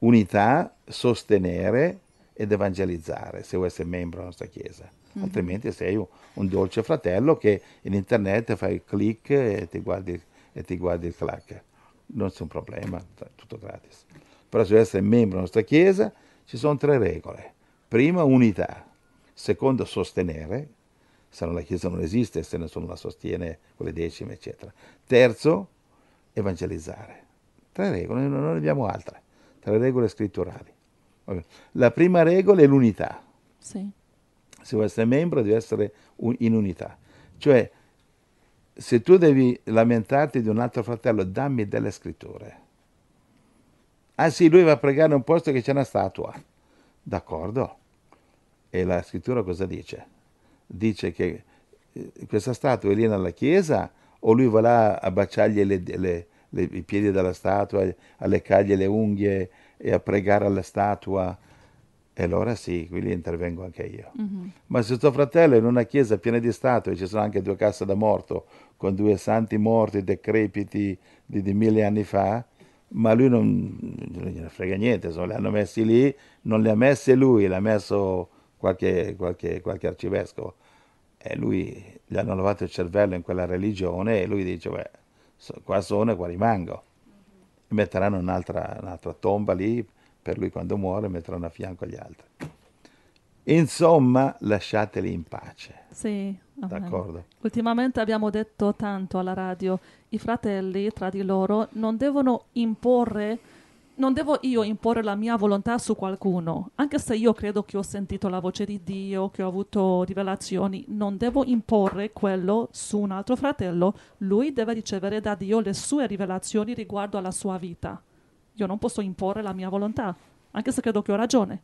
Unità, sostenere ed evangelizzare, se vuoi essere membro della nostra chiesa. Altrimenti sei un dolce fratello che in internet fai il click e ti guardi il clack. Non c'è un problema, tutto gratis. Però se vuoi essere membro della nostra chiesa ci sono tre regole. Prima, unità. Secondo, sostenere. Se no la chiesa non esiste, se nessuno la sostiene con le decime, eccetera. Terzo, evangelizzare. Tre regole, non ne abbiamo altre. Tre regole scritturali. La prima regola è l'unità. Sì. Se vuoi essere membro devi essere in unità. Cioè, se tu devi lamentarti di un altro fratello, dammi delle scritture. Ah sì, lui va a pregare in un posto che c'è una statua. D'accordo. E la scrittura cosa dice? Dice che questa statua è lì nella chiesa o lui va là a baciargli i piedi della statua, a leccargli le unghie e a pregare alla statua? E allora sì, quindi intervengo anche io. Ma se tuo fratello è in una chiesa piena di statue, ci sono anche due casse da morto, con due santi morti decrepiti di 1000 anni fa, ma lui non gliene frega niente, insomma, li hanno messi lì, non li ha messi lui, l'ha messo qualche arcivescovo. E lui, gli hanno lavato il cervello in quella religione e lui dice, beh, qua sono e qua rimango. Metteranno un'altra tomba lì, per lui quando muore metteranno a fianco agli altri. Insomma, lasciateli in pace. Sì. D'accordo. Ultimamente abbiamo detto tanto alla radio, i fratelli tra di loro non devono imporre, non devo io imporre la mia volontà su qualcuno, anche se io credo che ho sentito la voce di Dio, che ho avuto rivelazioni, non devo imporre quello su un altro fratello, lui deve ricevere da Dio le sue rivelazioni riguardo alla sua vita. Io non posso imporre la mia volontà, anche se credo che ho ragione.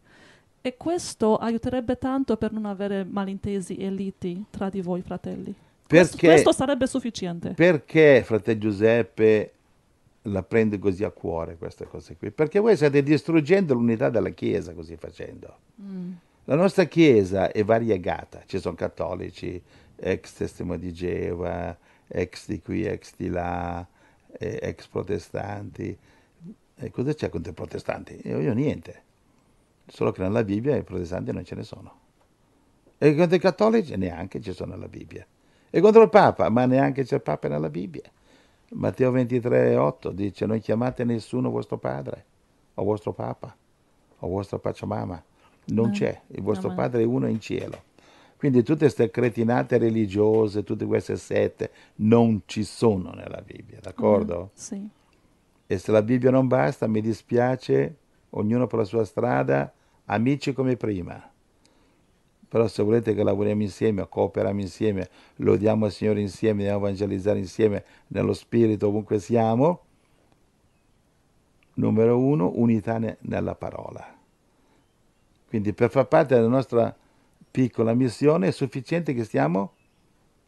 E questo aiuterebbe tanto per non avere malintesi e liti tra di voi, fratelli. Perché, questo sarebbe sufficiente. Perché, fratello Giuseppe, la prende così a cuore queste cose qui? Perché voi state distruggendo l'unità della Chiesa così facendo. La nostra Chiesa è variegata. Ci sono cattolici, ex testimoni di Geova, ex di qui, ex di là, ex protestanti. E cosa c'è contro i protestanti? Io niente. Solo che nella Bibbia i protestanti non ce ne sono. E contro i cattolici? Neanche ci sono nella Bibbia. E contro il Papa? Ma neanche c'è il Papa nella Bibbia. Matteo 23,8 dice: non chiamate nessuno vostro padre, o vostro Papa, o vostra Pacciamama. Non c'è. Il vostro padre è uno in cielo. Quindi tutte queste cretinate religiose, tutte queste sette, non ci sono nella Bibbia, d'accordo? Sì. E se la Bibbia non basta, mi dispiace, ognuno per la sua strada, amici come prima. Però se volete che lavoriamo insieme, cooperiamo insieme, lodiamo il Signore insieme, andiamo a evangelizzare insieme nello spirito ovunque siamo, numero uno, unità nella parola. Quindi per far parte della nostra piccola missione è sufficiente che stiamo,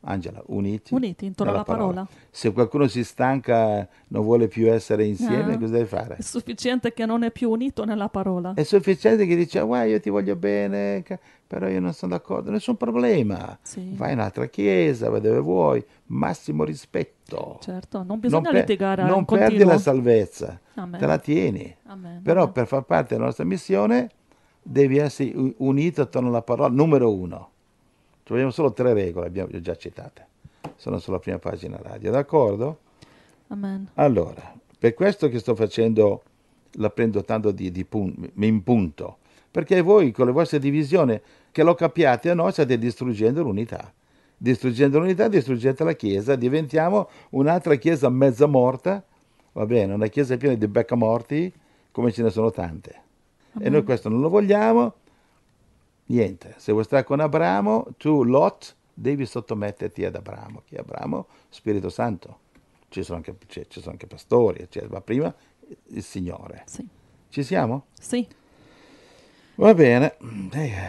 Angela, uniti intorno alla parola. Se qualcuno si stanca, non vuole più essere insieme, cosa deve fare? È sufficiente che non è più unito nella parola. È sufficiente che dice: guarda, io ti voglio bene, però io non sono d'accordo. Nessun problema. Sì. Vai in un'altra chiesa, vai dove vuoi. Massimo rispetto. Certo, non bisogna litigare. Non perdi la salvezza. Amen. Te la tieni. Amen. Però per far parte della nostra missione devi essere unito attorno alla parola, numero uno. Ci vogliamo solo tre regole, abbiamo già citate, sono sulla prima pagina radio, d'accordo? Amen. Allora, per questo che sto facendo, la prendo tanto in punto, perché voi con le vostre divisioni, che lo capiate o no, state distruggendo l'unità. Distruggendo l'unità, distruggete la Chiesa, diventiamo un'altra Chiesa mezza morta, va bene, una Chiesa piena di beccamorti, come ce ne sono tante. Amen. E noi questo non lo vogliamo. Niente, se vuoi stare con Abramo, tu Lot devi sottometterti ad Abramo, che Abramo Spirito Santo, ci sono anche pastori, ma prima il Signore. Sì. Ci siamo? Sì. Va bene,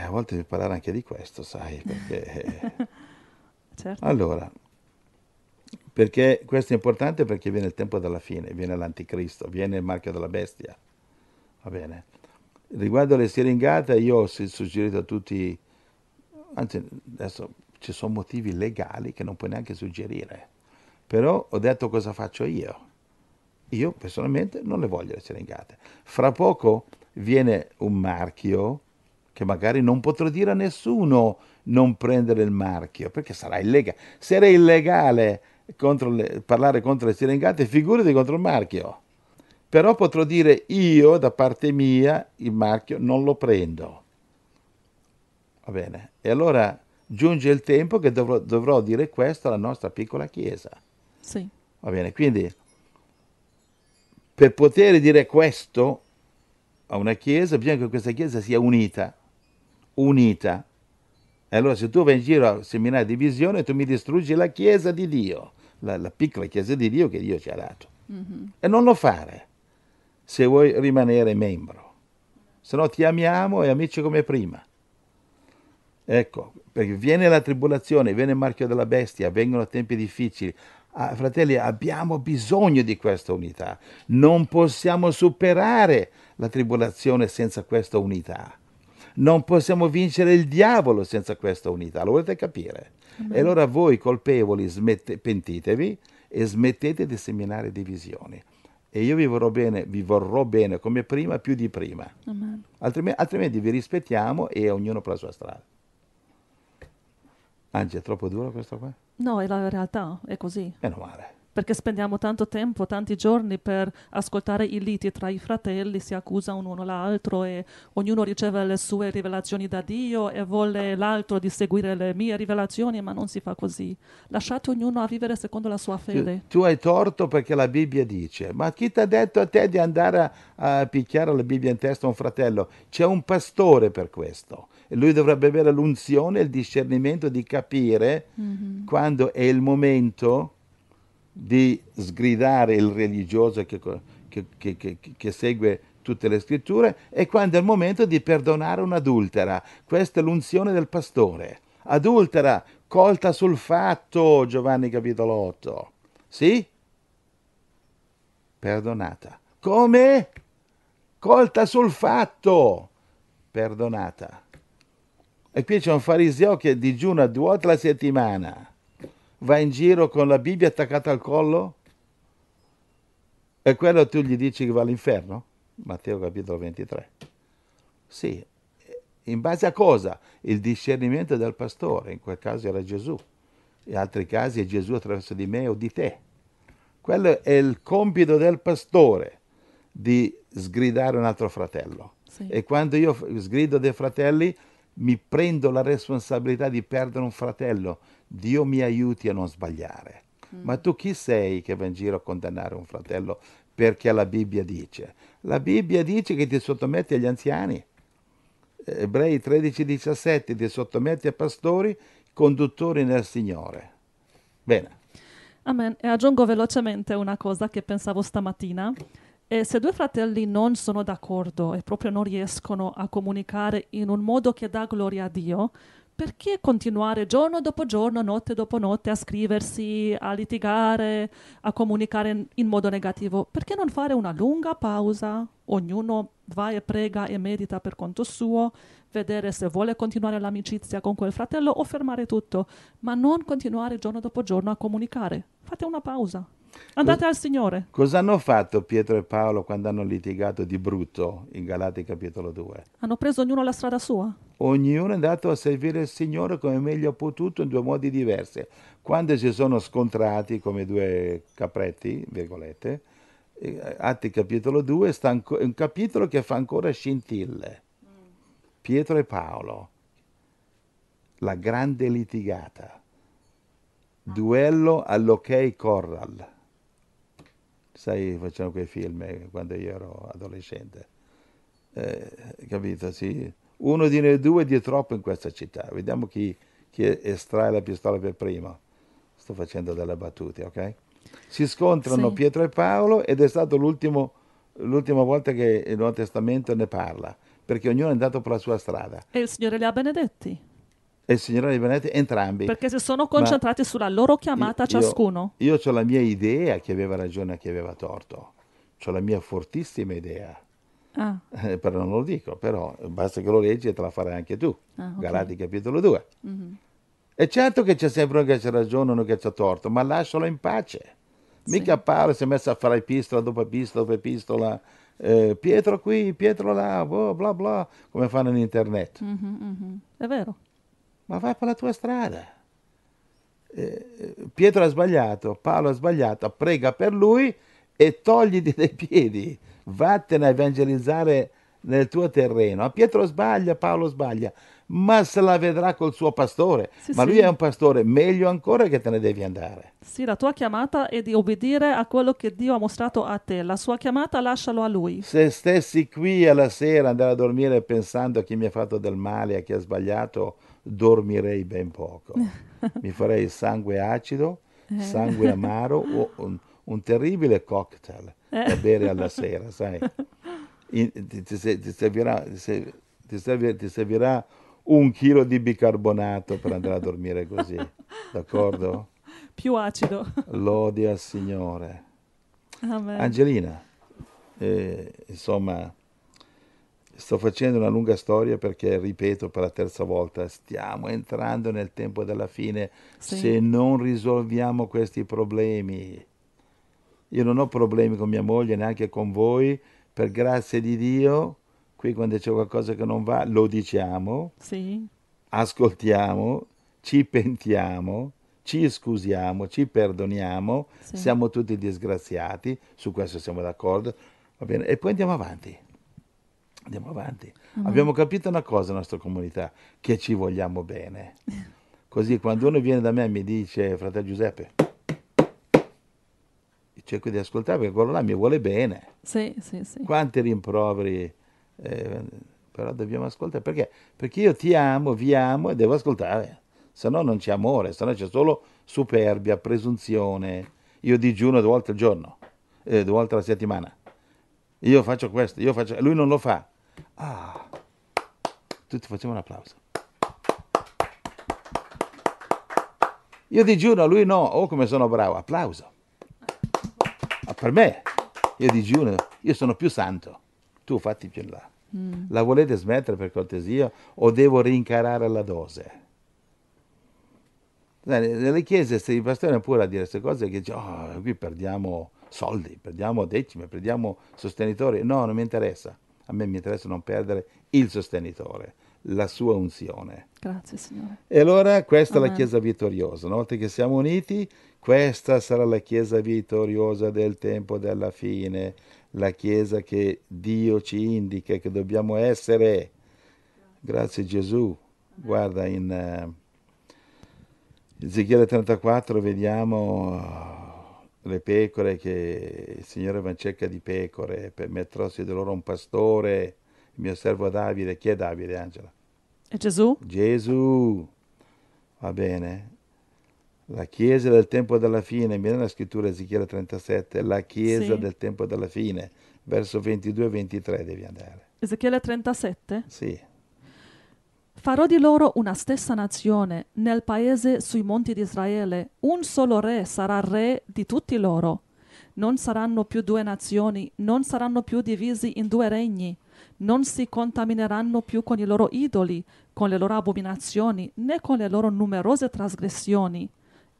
a volte devi parlare anche di questo, sai, perché... Certo. Allora, perché questo è importante, perché viene il tempo della fine, viene l'anticristo, viene il marchio della bestia, va bene? Riguardo alle siringate, io ho suggerito a tutti, anzi adesso ci sono motivi legali che non puoi neanche suggerire, però ho detto cosa faccio io personalmente non le voglio le siringate. Fra poco viene un marchio che magari non potrò dire a nessuno non prendere il marchio, perché sarà illegale. Se era illegale parlare contro le siringate, figurati contro il marchio. Però potrò dire io, da parte mia, il marchio non lo prendo. Va bene? E allora giunge il tempo che dovrò dire questo alla nostra piccola chiesa. Sì. Va bene? Quindi, per poter dire questo a una chiesa, bisogna che questa chiesa sia unita. Unita. E allora se tu vai in giro a seminare divisione, tu mi distruggi la chiesa di Dio, la piccola chiesa di Dio che Dio ci ha dato. Mm-hmm. E non lo fare, se vuoi rimanere membro, se no ti amiamo e amici come prima. Ecco, perché viene la tribolazione, viene il marchio della bestia, vengono tempi difficili. Fratelli, abbiamo bisogno di questa unità, non possiamo superare la tribolazione senza questa unità, non possiamo vincere il diavolo senza questa unità, lo volete capire? Mm-hmm. E allora voi colpevoli pentitevi e smettete di seminare divisioni. E io vi vorrò bene come prima, più di prima. Amen. Altrimenti vi rispettiamo e ognuno per la sua strada. Anzi, è troppo duro questo qua? No, è la realtà, è così. Meno male. perché spendiamo tanto tempo, tanti giorni per ascoltare i liti tra i fratelli, si accusa uno l'altro e ognuno riceve le sue rivelazioni da Dio e vuole l'altro di seguire le mie rivelazioni, ma non si fa così. Lasciate ognuno a vivere secondo la sua fede. Tu hai torto perché la Bibbia dice, ma chi ti ha detto a te di andare a picchiare la Bibbia in testa a un fratello? C'è un pastore per questo. E lui dovrebbe avere l'unzione e il discernimento di capire quando è il momento di sgridare il religioso che segue tutte le scritture e quando è il momento di perdonare un'adultera. Questa è l'unzione del pastore. Adultera, colta sul fatto, Giovanni capitolo 8. Sì? Perdonata. Come? Colta sul fatto, perdonata. E qui c'è un fariseo che digiuna 2 volte la settimana, va in giro con la Bibbia attaccata al collo, e quello tu gli dici che va all'inferno? Matteo capitolo 23. Sì, in base a cosa? Il discernimento del pastore, in quel caso era Gesù, in altri casi è Gesù attraverso di me o di te. Quello è il compito del pastore, di sgridare un altro fratello. Sì. E quando io sgrido dei fratelli, mi prendo la responsabilità di perdere un fratello. Dio mi aiuti a non sbagliare. Ma tu chi sei che va in giro a condannare un fratello perché la Bibbia dice? La Bibbia dice che ti sottometti agli anziani. Ebrei 13:17, ti sottometti a pastori, conduttori nel Signore. Bene. Amen. E aggiungo velocemente una cosa che pensavo stamattina. E se due fratelli non sono d'accordo e proprio non riescono a comunicare in un modo che dà gloria a Dio, perché continuare giorno dopo giorno, notte dopo notte a scriversi, a litigare, a comunicare in modo negativo? Perché non fare una lunga pausa? Ognuno va e prega e medita per conto suo, vedere se vuole continuare l'amicizia con quel fratello o fermare tutto, ma non continuare giorno dopo giorno a comunicare. Fate una pausa. Andate al Signore. Cosa hanno fatto Pietro e Paolo quando hanno litigato di brutto in Galati capitolo 2? Hanno preso ognuno la strada sua. Ognuno è andato a servire il Signore come meglio ha potuto in 2 modi diversi. Quando si sono scontrati come 2 capretti, virgolette, Atti capitolo 2 sta un capitolo che fa ancora scintille. Pietro e Paolo, la grande litigata. Duello all'Ok Corral. Sai, facevano quei film quando io ero adolescente. Capito? Sì. Uno di noi due è di troppo in questa città. Vediamo chi estrae la pistola per primo. Sto facendo delle battute, ok? Si scontrano, sì. Pietro e Paolo, ed è stato l'ultima volta che il Nuovo Testamento ne parla, perché ognuno è andato per la sua strada. E il Signore li ha benedetti. E il Signore li benedette entrambi. Perché si sono concentrati sulla loro chiamata ciascuno. Io ho la mia idea chi aveva ragione e chi aveva torto. Ho la mia fortissima idea. Però non lo dico, però basta che lo leggi e te la farai anche tu. Okay. Galati capitolo 2. E certo che c'è sempre uno che c'ha ragione e uno che c'ha torto, ma lascialo in pace. Sì. Mica Paolo si è messo a fare epistola dopo epistola dopo epistola. Pietro qui, Pietro là, bla bla, come fanno in internet. È vero. Ma vai per la tua strada. Pietro ha sbagliato, Paolo ha sbagliato, prega per lui e togliti dai piedi, vattene a evangelizzare nel tuo terreno. Pietro sbaglia, Paolo sbaglia, ma se la vedrà col suo pastore. Sì, ma lui è un pastore, meglio ancora che te ne devi andare. Sì, la tua chiamata è di obbedire a quello che Dio ha mostrato a te, la sua chiamata lascialo a lui. Se stessi qui alla sera andare a dormire pensando a chi mi ha fatto del male, a chi ha sbagliato, dormirei ben poco. Mi farei sangue acido, sangue amaro o un terribile cocktail da bere alla sera, sai? Ti servirà 1 chilo di bicarbonato per andare a dormire così, d'accordo? Più acido. Lodi al Signore. Amen. Angelina, insomma, sto facendo una lunga storia perché, ripeto per la 3ª volta, stiamo entrando nel tempo della fine. Sì. Se non risolviamo questi problemi. Io non ho problemi con mia moglie, neanche con voi, per grazia di Dio. Qui quando c'è qualcosa che non va, lo diciamo, ascoltiamo, ci pentiamo, ci scusiamo, ci perdoniamo, sì, siamo tutti disgraziati, su questo siamo d'accordo, va bene, e poi andiamo avanti. Andiamo avanti. Uh-huh. Abbiamo capito una cosa nella nostra comunità, che ci vogliamo bene. Così quando uno viene da me e mi dice, fratello Giuseppe, cerco di ascoltare perché quello là mi vuole bene. Sì, sì, sì. Quanti rimproveri, però dobbiamo ascoltare. Perché? Perché io ti amo, vi amo e devo ascoltare. Se no non c'è amore, se no c'è solo superbia, presunzione. Io digiuno 2 volte al giorno, 2 volte alla settimana. Io faccio questo, io faccio... Lui non lo fa. Ah, tutti facciamo un applauso. Io digiuno, lui no. Oh, come sono bravo. Applauso. Ah, per me, io digiuno, io sono più santo. Tu fatti più in là. Mm. La volete smettere per cortesia o devo rincarare la dose? Nelle chiese, se i pastori pure a dire queste cose, che oh, qui perdiamo... soldi, perdiamo decime, perdiamo sostenitori. No, non mi interessa. A me mi interessa non perdere il sostenitore, la sua unzione. Grazie, Signore. E allora questa Amen. È la Chiesa vittoriosa. Una volta che siamo uniti, questa sarà la Chiesa vittoriosa del tempo della fine, la Chiesa che Dio ci indica che dobbiamo essere. Grazie Gesù. Guarda, in Ezechiele 34 vediamo... le pecore, che il Signore va in cerca di pecore, per mettersi di loro un pastore, il mio servo Davide. Chi è Davide, Angela? È Gesù? Gesù, va bene. La Chiesa del tempo della fine, mi viene la scrittura Ezechiele 37, la Chiesa sì. del tempo della fine, verso 22-23 devi andare. Ezechiele 37? Sì. Farò di loro una stessa nazione, nel paese sui monti di Israele. Un solo re sarà re di tutti loro. Non saranno più 2 nazioni, non saranno più divisi in 2 regni. Non si contamineranno più con i loro idoli, con le loro abominazioni, né con le loro numerose trasgressioni.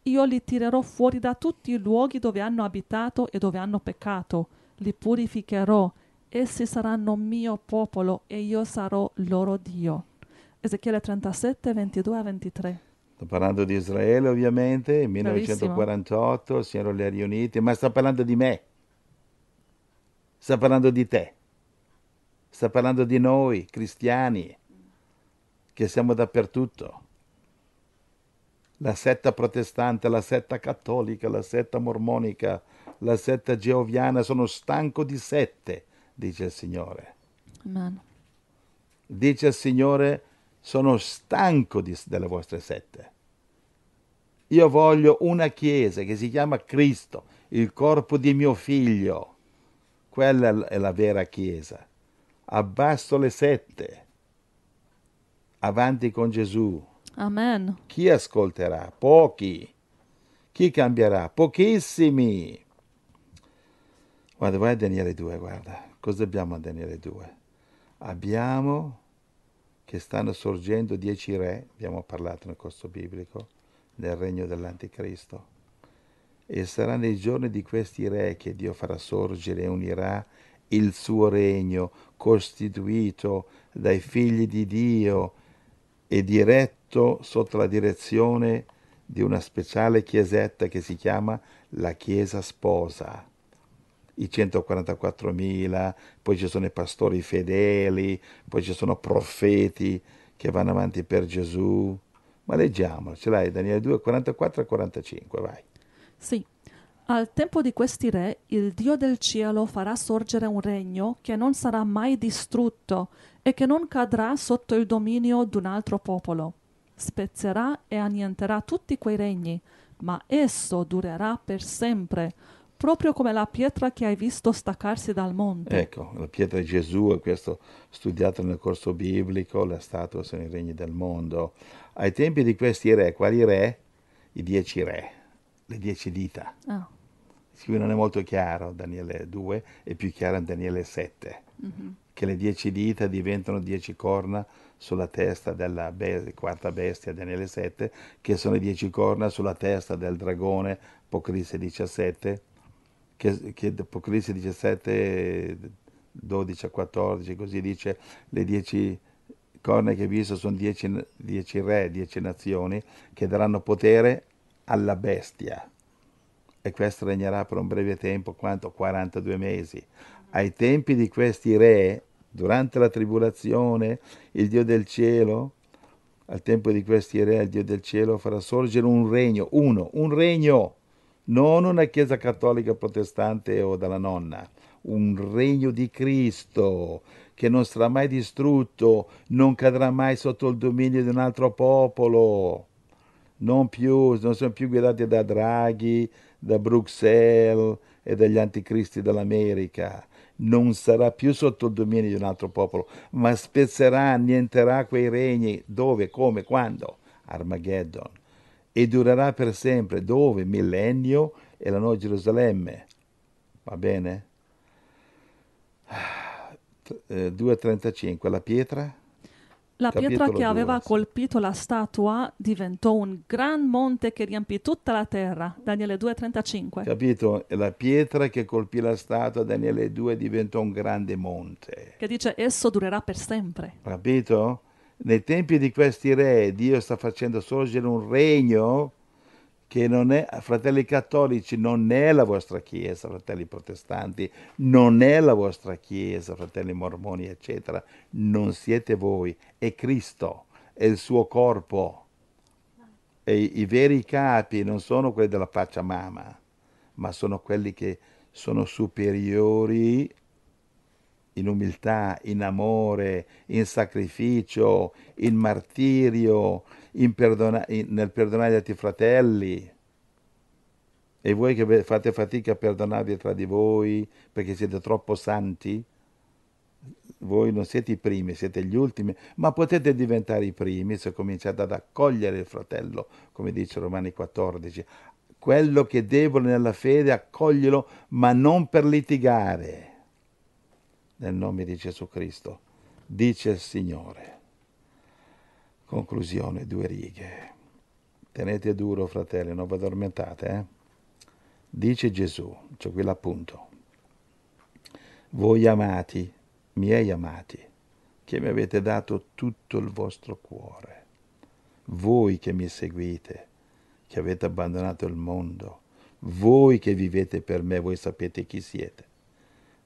Io li tirerò fuori da tutti i luoghi dove hanno abitato e dove hanno peccato. Li purificherò. Essi saranno mio popolo e io sarò loro Dio. Ezechiele 37, 22-23. Sto parlando di Israele ovviamente, 1948, si erano le riunite, ma sta parlando di me, sta parlando di te, sta parlando di noi cristiani, che siamo dappertutto. La setta protestante, la setta cattolica, la setta mormonica, la setta geoviana, sono stanco di sette, dice il Signore. Amen. Dice il Signore... sono stanco delle vostre sette. Io voglio una chiesa che si chiama Cristo, il corpo di mio figlio. Quella è la vera chiesa. Abbasso le sette. Avanti con Gesù. Amen. Chi ascolterà? Pochi. Chi cambierà? Pochissimi. Guarda, vai a Daniele 2, guarda. Cosa abbiamo a Daniele 2? Abbiamo... che stanno sorgendo 10 re, abbiamo parlato nel corso biblico, nel regno dell'Anticristo. E sarà nei giorni di questi re che Dio farà sorgere e unirà il suo regno, costituito dai figli di Dio e diretto sotto la direzione di una speciale chiesetta che si chiama la Chiesa Sposa. I 144.000, poi ci sono i pastori fedeli, poi ci sono profeti che vanno avanti per Gesù. Ma leggiamolo, ce l'hai Daniele 2, 44-45, vai. Sì. Al tempo di questi re, il Dio del cielo farà sorgere un regno che non sarà mai distrutto e che non cadrà sotto il dominio di un altro popolo. Spezzerà e annienterà tutti quei regni, ma esso durerà per sempre, proprio come la pietra che hai visto staccarsi dal monte. Ecco, la pietra di Gesù, e questo studiato nel corso biblico, la statua sono i regni del mondo. Ai tempi di questi re, quali re? I 10 re, le 10 dita. Ah. Qui non è molto chiaro, Daniele 2, è più chiaro in Daniele 7, mm-hmm. che le 10 dita diventano 10 corna sulla testa della quarta bestia, Daniele 7, che sono le 10 corna sulla testa del dragone, Apocalisse 17, che Apocalisse 17, 12 a 14, così dice, le 10 corna che hai visto sono 10 re, 10 nazioni, che daranno potere alla bestia, e questo regnerà per un breve tempo, quanto? 42 mesi. Ai tempi di questi re, durante la tribolazione, il Dio del cielo, al tempo di questi re, il Dio del cielo farà sorgere un regno, un regno, non una chiesa cattolica protestante o dalla nonna, un regno di Cristo che non sarà mai distrutto, non cadrà mai sotto il dominio di un altro popolo, non sono più guidati da Draghi, da Bruxelles e dagli anticristi dell'America. Non sarà più sotto il dominio di un altro popolo, ma spezzerà, annienterà quei regni. Dove, come, quando? Armageddon. E durerà per sempre. Dove? Millennio e la nuova Gerusalemme. Va bene? 2:35. La pietra? La pietra che aveva colpito la statua diventò un gran monte che riempì tutta la terra. Daniele 2,35. Capito? La pietra che colpì la statua, Daniele 2, diventò un grande monte. Che dice, esso durerà per sempre. Capito? Nei tempi di questi re, Dio sta facendo sorgere un regno che non è, fratelli cattolici, non è la vostra chiesa, fratelli protestanti, non è la vostra chiesa, fratelli mormoni, eccetera. Non siete voi, è Cristo, è il suo corpo. E i veri capi non sono quelli della Pachamama, ma sono quelli che sono superiori in umiltà, in amore, in sacrificio, in martirio, nel perdonare gli altri fratelli. E voi che fate fatica a perdonarvi tra di voi perché siete troppo santi, voi non siete i primi, siete gli ultimi, ma potete diventare i primi se cominciate ad accogliere il fratello, come dice Romani 14. Quello che è debole nella fede, accoglilo, ma non per litigare. Nel nome di Gesù Cristo, dice il Signore. Conclusione, 2 righe. Tenete duro, fratelli, non vi addormentate. Dice Gesù, c'è qui l'appunto. Voi amati, miei amati, che mi avete dato tutto il vostro cuore, voi che mi seguite, che avete abbandonato il mondo, voi che vivete per me, voi sapete chi siete.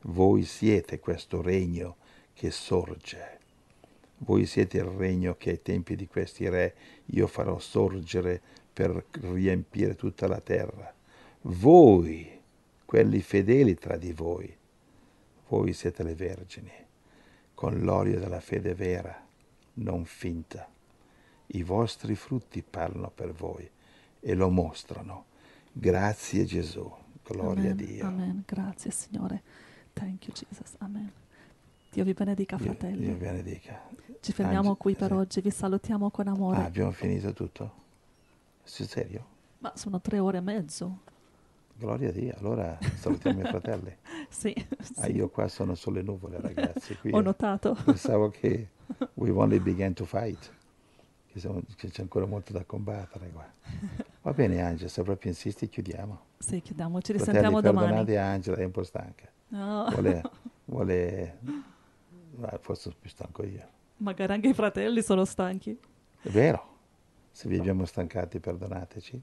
Voi siete questo regno che sorge. Voi siete il regno che ai tempi di questi re io farò sorgere per riempire tutta la terra. Voi, quelli fedeli tra di voi, voi siete le vergini, con l'olio della fede vera, non finta. I vostri frutti parlano per voi e lo mostrano. Grazie Gesù, gloria a Dio. Amen, grazie Signore. Thank you Jesus, amen. Dio vi benedica, fratelli. Dio vi benedica. Ci fermiamo qui per oggi, vi salutiamo con amore. Abbiamo finito tutto? Sei serio? Ma sono 3 ore e mezzo. Gloria a Dio, allora salutiamo i fratelli. Sì. Io qua sono sulle nuvole, ragazzi. Qui ho notato. Pensavo che we only began to fight, che c'è ancora molto da combattere qua. Va bene Angela, se proprio insisti chiudiamo. Sì, chiudiamo, ci risentiamo domani. Perdonate Angela, è un po' stanca. No. Forse sono più stanco io. Magari anche i fratelli sono stanchi. È vero. Se vi abbiamo stancati, perdonateci.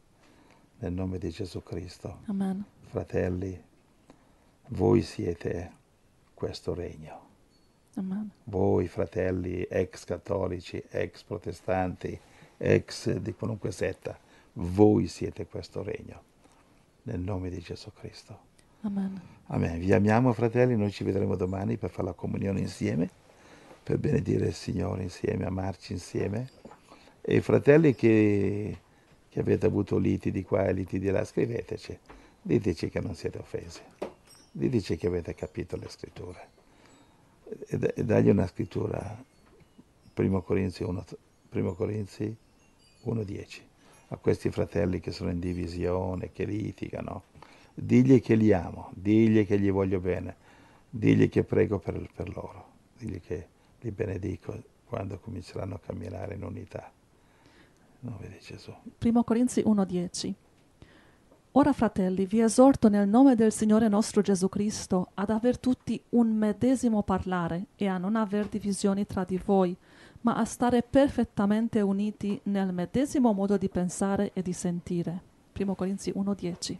Nel nome di Gesù Cristo. Amen. Fratelli, voi siete questo regno. Amen. Voi, fratelli, ex cattolici, ex protestanti, ex di qualunque setta, voi siete questo regno. Nel nome di Gesù Cristo. Amen. Amen. Vi amiamo, fratelli, noi ci vedremo domani per fare la comunione insieme, per benedire il Signore insieme, amarci insieme. E i fratelli che avete avuto liti di qua e liti di là, scriveteci, diteci che non siete offesi, diteci che avete capito le scritture e dagli una scrittura. 1 Corinzi 1:10. A questi fratelli che sono in divisione, che litigano, digli che li amo, digli che gli voglio bene, digli che prego per loro, digli che li benedico quando cominceranno a camminare in unità. In nome di Gesù. 1 Corinzi 1:10. Ora, fratelli, vi esorto nel nome del Signore nostro Gesù Cristo ad aver tutti un medesimo parlare e a non aver divisioni tra di voi, ma a stare perfettamente uniti nel medesimo modo di pensare e di sentire. 1 Corinzi 1,10.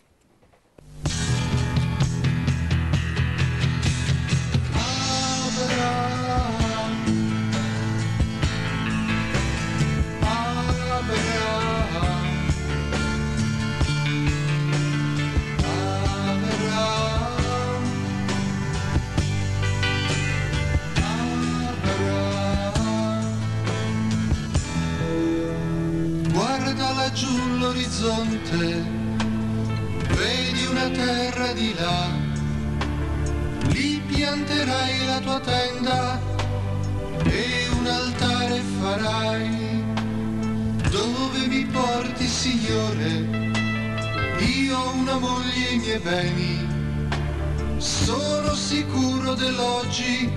Giù l'orizzonte, vedi una terra di là, lì pianterai la tua tenda e un altare farai. Dove mi porti, Signore? Io, una moglie e i miei beni, sono sicuro dell'oggi,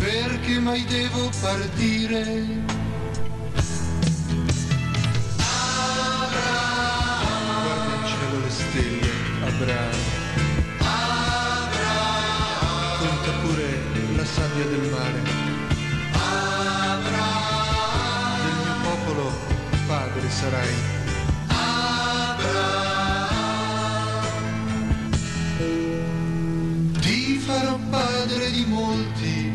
perché mai devo partire. Abramo, conta pure la sabbia del mare. Abramo, del mio popolo padre sarai. Abramo, ti farò padre di molti,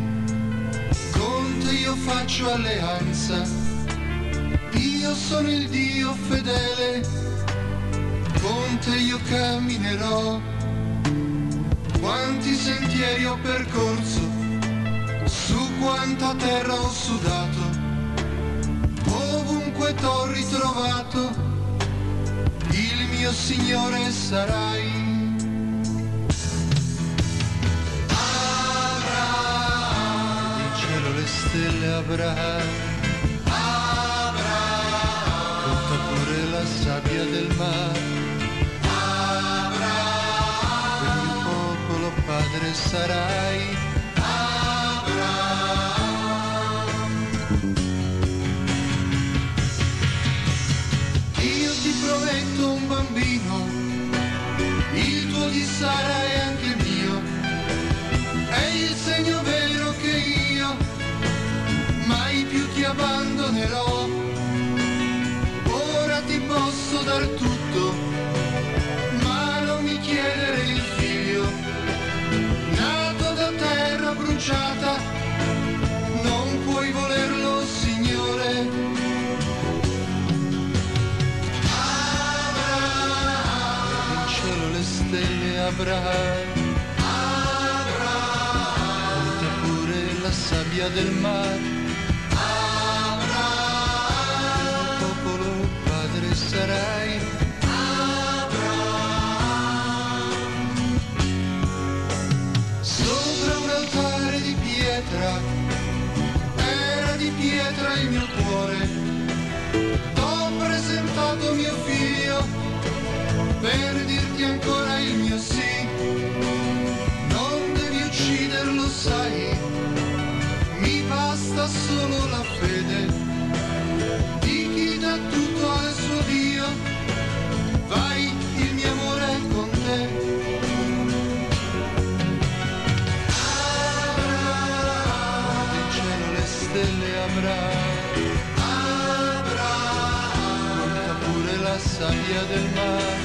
con te io faccio alleanza, io sono il Dio fedele. Con te io camminerò, quanti sentieri ho percorso, su quanta terra ho sudato, ovunque t'ho ritrovato, il mio Signore sarai. Abramo, il cielo, le stelle, Abramo, conta pure la sabbia del mare. Padre sarai. Abramo, io ti prometto un bambino, il tuo di Sara è anche mio, è il segno vero che io mai più ti abbandonerò. Ora ti posso dar tutto, ma non mi chiedere il figlio. Terra bruciata, non puoi volerlo, Signore. Abramo, il cielo, le stelle, Abramo, conta pure la sabbia del mare. Abramo, popolo padre sarai. Era di pietra il mio cuore, t'ho presentato mio figlio, per dirti ancora il mio sì. Non devi ucciderlo, sai, mi basta solo la fede di chi dà tutto al suo Dio. Vai, il mio amore è con te. Abramo, conta pure la sabbia del mare.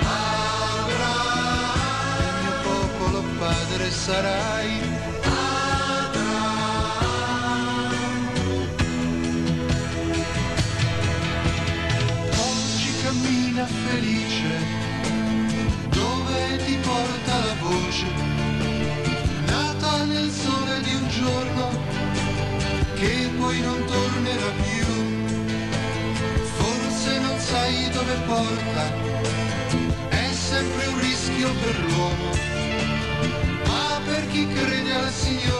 Abramo, del mio popolo padre sarai. Abramo, oggi cammina felice dove ti porta la voce, nata nel sole di un giorno che poi non tornerà più. Forse non sai dove porta, è sempre un rischio per l'uomo, ma per chi crede al Signore